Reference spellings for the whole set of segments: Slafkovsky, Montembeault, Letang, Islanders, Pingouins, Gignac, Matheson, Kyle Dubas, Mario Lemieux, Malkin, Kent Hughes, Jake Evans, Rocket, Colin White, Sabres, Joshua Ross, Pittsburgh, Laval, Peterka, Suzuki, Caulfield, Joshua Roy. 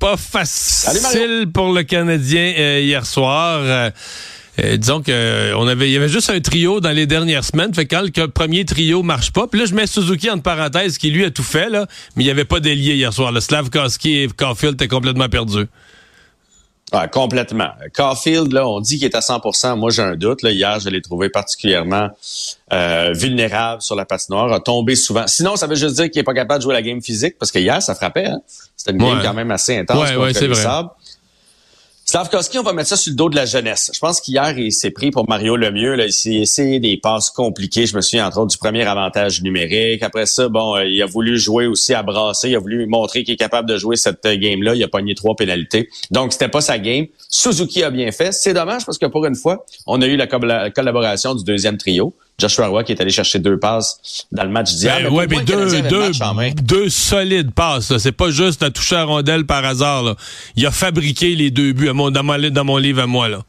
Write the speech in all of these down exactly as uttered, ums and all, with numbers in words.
Pas facile pour le Canadien euh, hier soir. Euh, euh, disons que euh, on avait, il y avait juste un trio dans les dernières semaines. Fait que quand le premier trio marche pas, puis là je mets Suzuki entre parenthèses qui lui a tout fait là, mais il y avait pas d'ailier hier soir. Le Slafkovsky et Caulfield étaient complètement perdus. Ah, complètement. Caulfield là, on dit qu'il est à cent pour cent. Moi j'ai un doute. Là, hier je l'ai trouvé particulièrement euh, vulnérable sur la patinoire, a tombé souvent. Sinon ça veut juste dire qu'il est pas capable de jouer la game physique parce que hier ça frappait. Hein? C'était une game ouais. quand même assez intense. Ouais, ouais, c'est vrai. Sable. Slafkovsky, on va mettre ça sur le dos de la jeunesse. Je pense qu'hier, il s'est pris pour Mario Lemieux. Là, il s'est essayé des passes compliquées. Je me souviens, entre autres, du premier avantage numérique. Après ça, bon, il a voulu jouer aussi à brasser. Il a voulu montrer qu'il est capable de jouer cette game-là. Il a pogné trois pénalités. Donc, c'était pas sa game. Suzuki a bien fait. C'est dommage parce que pour une fois, on a eu la, co- la collaboration du deuxième trio. Joshua Roy qui est allé chercher deux passes dans le match d'hier. Ben, mais ouais, mais deux, deux, deux solides passes. Là. C'est pas juste à toucher à rondelle par hasard. Là. Il a fabriqué les deux buts à mon, dans, mon, dans mon livre à moi. Là.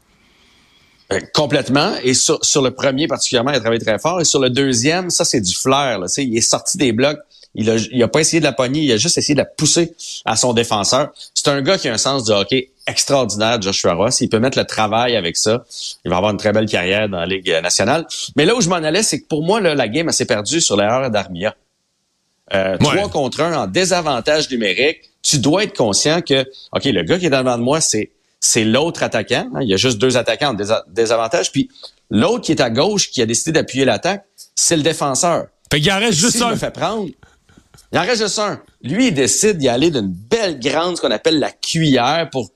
Euh, complètement. Et sur, sur le premier particulièrement, il a travaillé très fort. Et sur le deuxième, ça c'est du flair. Là. C'est, il est sorti des blocs. Il a, il a pas essayé de la pogner. Il a juste essayé de la pousser à son défenseur. C'est un gars qui a un sens du hockey extraordinaire, Joshua Ross. Il peut mettre le travail avec ça. Il va avoir une très belle carrière dans la Ligue nationale. Mais là où je m'en allais, c'est que pour moi, là, la game elle s'est perdue sur l'erreur d'Armia. Euh, ouais. Trois contre un en désavantage numérique. Tu dois être conscient que, OK, le gars qui est devant de moi, c'est c'est l'autre attaquant. Hein? Il y a juste deux attaquants en désa- désavantage. Puis l'autre qui est à gauche, qui a décidé d'appuyer l'attaque, c'est le défenseur. Fait qu'il en reste juste si un. Il me fait prendre... Il en reste juste un. Lui, il décide d'y aller d'une belle grande, ce qu'on appelle la cuillère, pour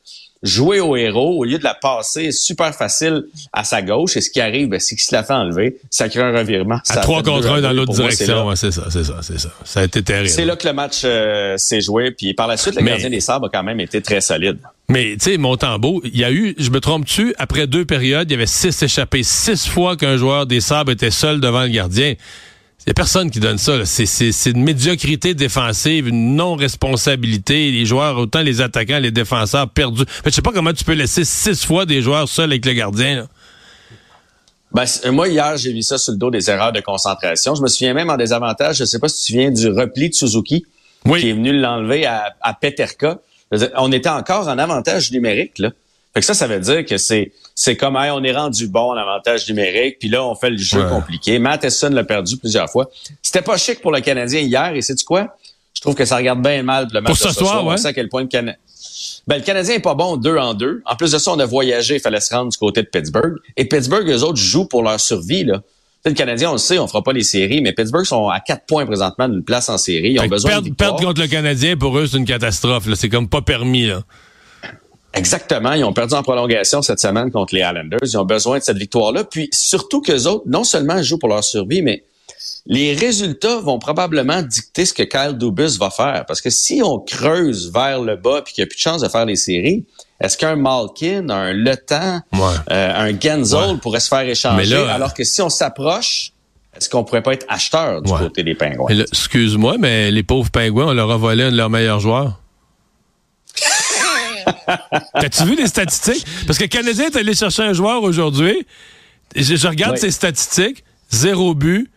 jouer au héros, au lieu de la passer super facile à sa gauche. Et ce qui arrive, bien, c'est qu'il se la fait enlever. Ça crée un revirement. À trois contre un dans l'autre direction. Moi, c'est, ouais, c'est ça, c'est ça, c'est ça. Ça a été terrible. C'est là que le match euh, s'est joué. Puis par la suite, le Mais... gardien des Sabres a quand même été très solide. Mais, tu sais, Montembeault, il y a eu, je me trompe-tu, après deux périodes, il y avait six échappés. Six fois qu'un joueur des Sabres était seul devant le gardien. Il n'y a personne qui donne ça. Là. C'est, c'est, c'est une médiocrité défensive, une non-responsabilité. Les joueurs, autant les attaquants, les défenseurs, perdus. Je sais pas comment tu peux laisser six fois des joueurs seuls avec le gardien. Là. Ben, moi, hier, j'ai vu ça sur le dos des erreurs de concentration. Je me souviens même en désavantage, je sais pas si tu te souviens du repli de Suzuki, oui. qui est venu l'enlever à, à Peterka. On était encore en avantage numérique, là. Fait que ça, ça veut dire que c'est c'est comme hey, on est rendu bon en avantage numérique, puis là, on fait le jeu ouais. compliqué. Matheson l'a perdu plusieurs fois. C'était pas chic pour le Canadien hier, et sais-tu quoi? Je trouve que ça regarde bien mal le match pour ce, de ce soir. soir. Ouais. On sait à quel point le Canadien... Ben, le Canadien est pas bon deux en deux. En plus de ça, on a voyagé, il fallait se rendre du côté de Pittsburgh. Et Pittsburgh, eux autres, jouent pour leur survie, là. Le Canadien, on le sait, on fera pas les séries, mais Pittsburgh sont à quatre points présentement d'une place en série. Ils ont fait besoin perdre, de victoire. Perdre contre le Canadien, pour eux, c'est une catastrophe. Là. C'est comme pas permis, là. Exactement. Ils ont perdu en prolongation cette semaine contre les Islanders. Ils ont besoin de cette victoire-là. Puis surtout qu'eux autres, non seulement ils jouent pour leur survie, mais les résultats vont probablement dicter ce que Kyle Dubas va faire. Parce que si on creuse vers le bas puis qu'il n'y a plus de chance de faire les séries, est-ce qu'un Malkin, un Letang, ouais. euh, un Gensel ouais. pourrait se faire échanger? Là, alors que si on s'approche, est-ce qu'on pourrait pas être acheteur du ouais. côté des Pingouins? Mais là, excuse-moi, mais les pauvres Pingouins, on leur a volé un de leurs meilleurs joueurs. T'as-tu vu les statistiques? Parce que le Canadien est allé chercher un joueur aujourd'hui. Je, je regarde oui. ses statistiques. Zéro but,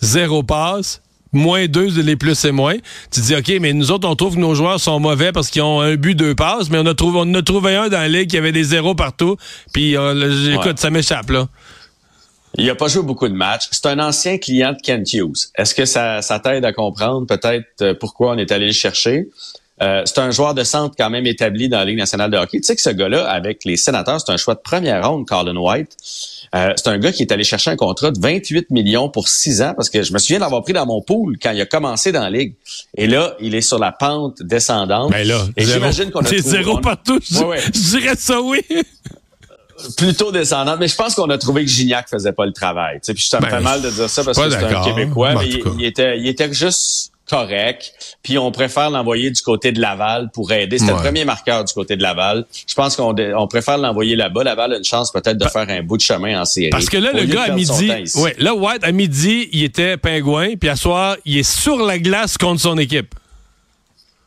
zéro passe, moins deux, les plus et moins. Tu te dis, OK, mais nous autres, on trouve que nos joueurs sont mauvais parce qu'ils ont un but, deux passes, mais on a trouvé, on a trouvé un dans la ligue qui avait des zéros partout. Puis, on, le, écoute, ouais. ça m'échappe, là. Il n'a pas joué beaucoup de matchs. C'est un ancien client de Kent Hughes. Est-ce que ça, ça t'aide à comprendre peut-être pourquoi on est allé le chercher? Euh, c'est un joueur de centre quand même établi dans la Ligue nationale de hockey. Tu sais que ce gars-là, avec les Sénateurs, c'est un choix de première ronde, Colin White. Euh, c'est un gars qui est allé chercher un contrat de vingt-huit millions pour six ans, parce que je me souviens de l'avoir pris dans mon pool quand il a commencé dans la Ligue. Et là, il est sur la pente descendante. Ben là, et zéro. J'imagine qu'on a c'est trouvé... zéro on... partout, je, ouais, ouais. je dirais ça, oui. Plutôt descendante, mais je pense qu'on a trouvé que Gignac faisait pas le travail. Tu sais, puis ça me ben, fait mal de dire ça, parce que c'est un Québécois, mais il, il, était, il était juste... correct. Puis on préfère l'envoyer du côté de Laval pour aider. C'était ouais. le premier marqueur du côté de Laval. Je pense qu'on on préfère l'envoyer là-bas. Laval a une chance peut-être de pa- faire un bout de chemin en série. Parce que là, le gars à midi, ouais, là, White, à midi, il était Pingouin. Puis à soir, il est sur la glace contre son équipe.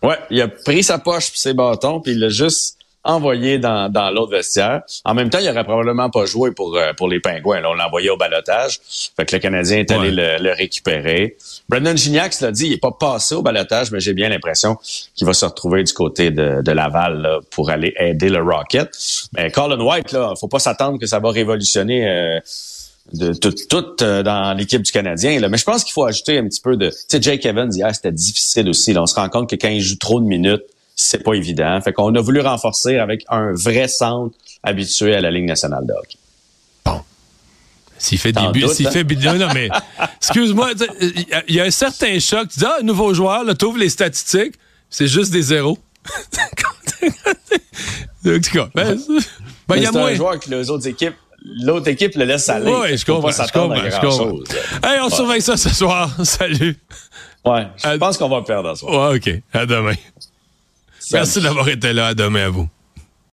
Ouais, il a pris sa poche puis ses bâtons, puis il l'a juste envoyé dans, dans l'autre vestiaire. En même temps, il n'aurait probablement pas joué pour, pour les Pingouins. Là, on l'a envoyé au balotage. Fait que le Canadien est allé ouais. le, le récupérer. Brandon Gignac, cela dit, il n'est pas passé au balotage, mais j'ai bien l'impression qu'il va se retrouver du côté de, de Laval là, pour aller aider le Rocket. Mais Colin White, il ne faut pas s'attendre que ça va révolutionner euh, de tout, tout euh, dans l'équipe du Canadien. Là. Mais je pense qu'il faut ajouter un petit peu de... Tu sais, Jake Evans, hier, c'était difficile aussi. Là. On se rend compte que quand il joue trop de minutes, c'est pas évident. Fait qu'on a voulu renforcer avec un vrai centre habitué à la Ligue nationale de hockey. Bon. S'il fait T'en début, doute, s'il hein? fait bidon, non, mais excuse-moi, il y a un certain choc. Tu dis, ah, nouveau joueur, là, t'ouvres les statistiques, c'est juste des zéros. En tout cas, ben, ben, y a c'est moins. Un joueur que les autres équipes. L'autre équipe le laisse aller. Oui, je comprends. Je comprends, je comprends. Hey, on ouais. surveille ça ce soir. Salut. Ouais, je à... pense qu'on va perdre ce soir. Ouais, OK. À demain. Salut. Merci d'avoir été là. À demain à vous.